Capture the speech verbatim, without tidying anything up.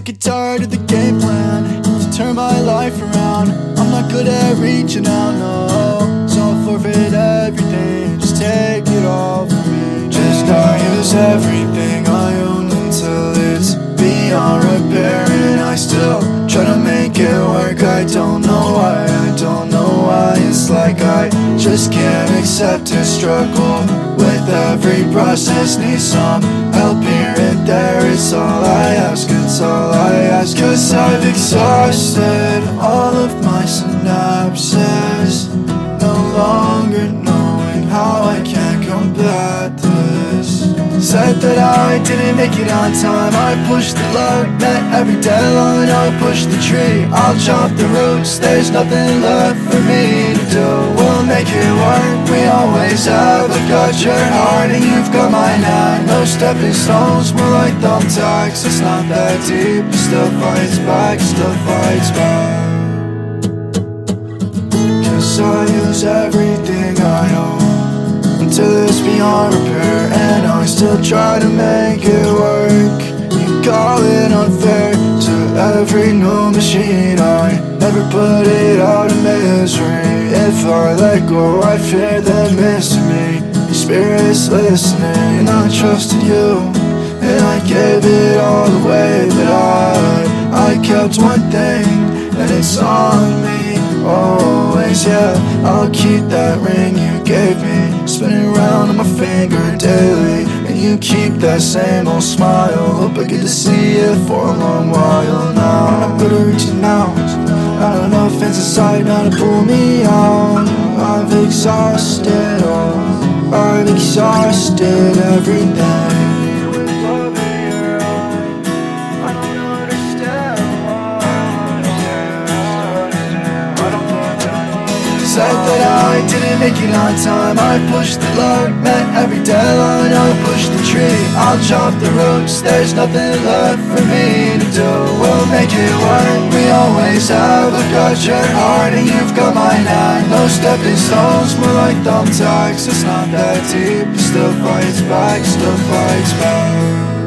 sick and tired of the game plan to turn my life around. I'm not good at reaching out, no, so I'll forfeit everything, just take it all from me. Just now here's everything I own until it's beyond repair, and I still try to make it work. I don't know why, I don't know why. It's like I just can't accept it. Struggle with every process, need some help here and there. It's all I ask, it's all I ask. Cause I've exhausted all of my synapses, no longer knowing how I can combat this. Said that I didn't make it on time, I pushed the load, met every deadline, I pushed the tree, I'll chop the roots, there's nothing left for me to do. We'll make it work, we always have. I got your heart and you've got mine now. No stepping stones, more like thumbtacks. It's not that deep, it still fights back, still fights back. Cause I use everything I own until it's beyond repair, and I still try to make it work. You call it unfair to every new machine. I never put it out of misery. If I let go, I fear they're missing me. Your spirit's listening, I trusted you, and I gave it all away. But I, I kept one thing, and it's on me. Always, yeah, I'll keep that ring you gave me, spinning around on my finger daily. And you keep that same old smile, hope I get to see it for a long while now. I'm not good at reaching out, not enough fence inside now to pull me out. I've exhausted all, I've exhausted everything. Said that I didn't make it on time, I pushed the load, met every deadline, I pushed the tree, I'll chop the roots, there's nothing left for me to do. We'll make it work, we always have. I got your heart and you've got mine now. No stepping stones, more like thumbtacks. It's not that deep, it still fights back, still fights back.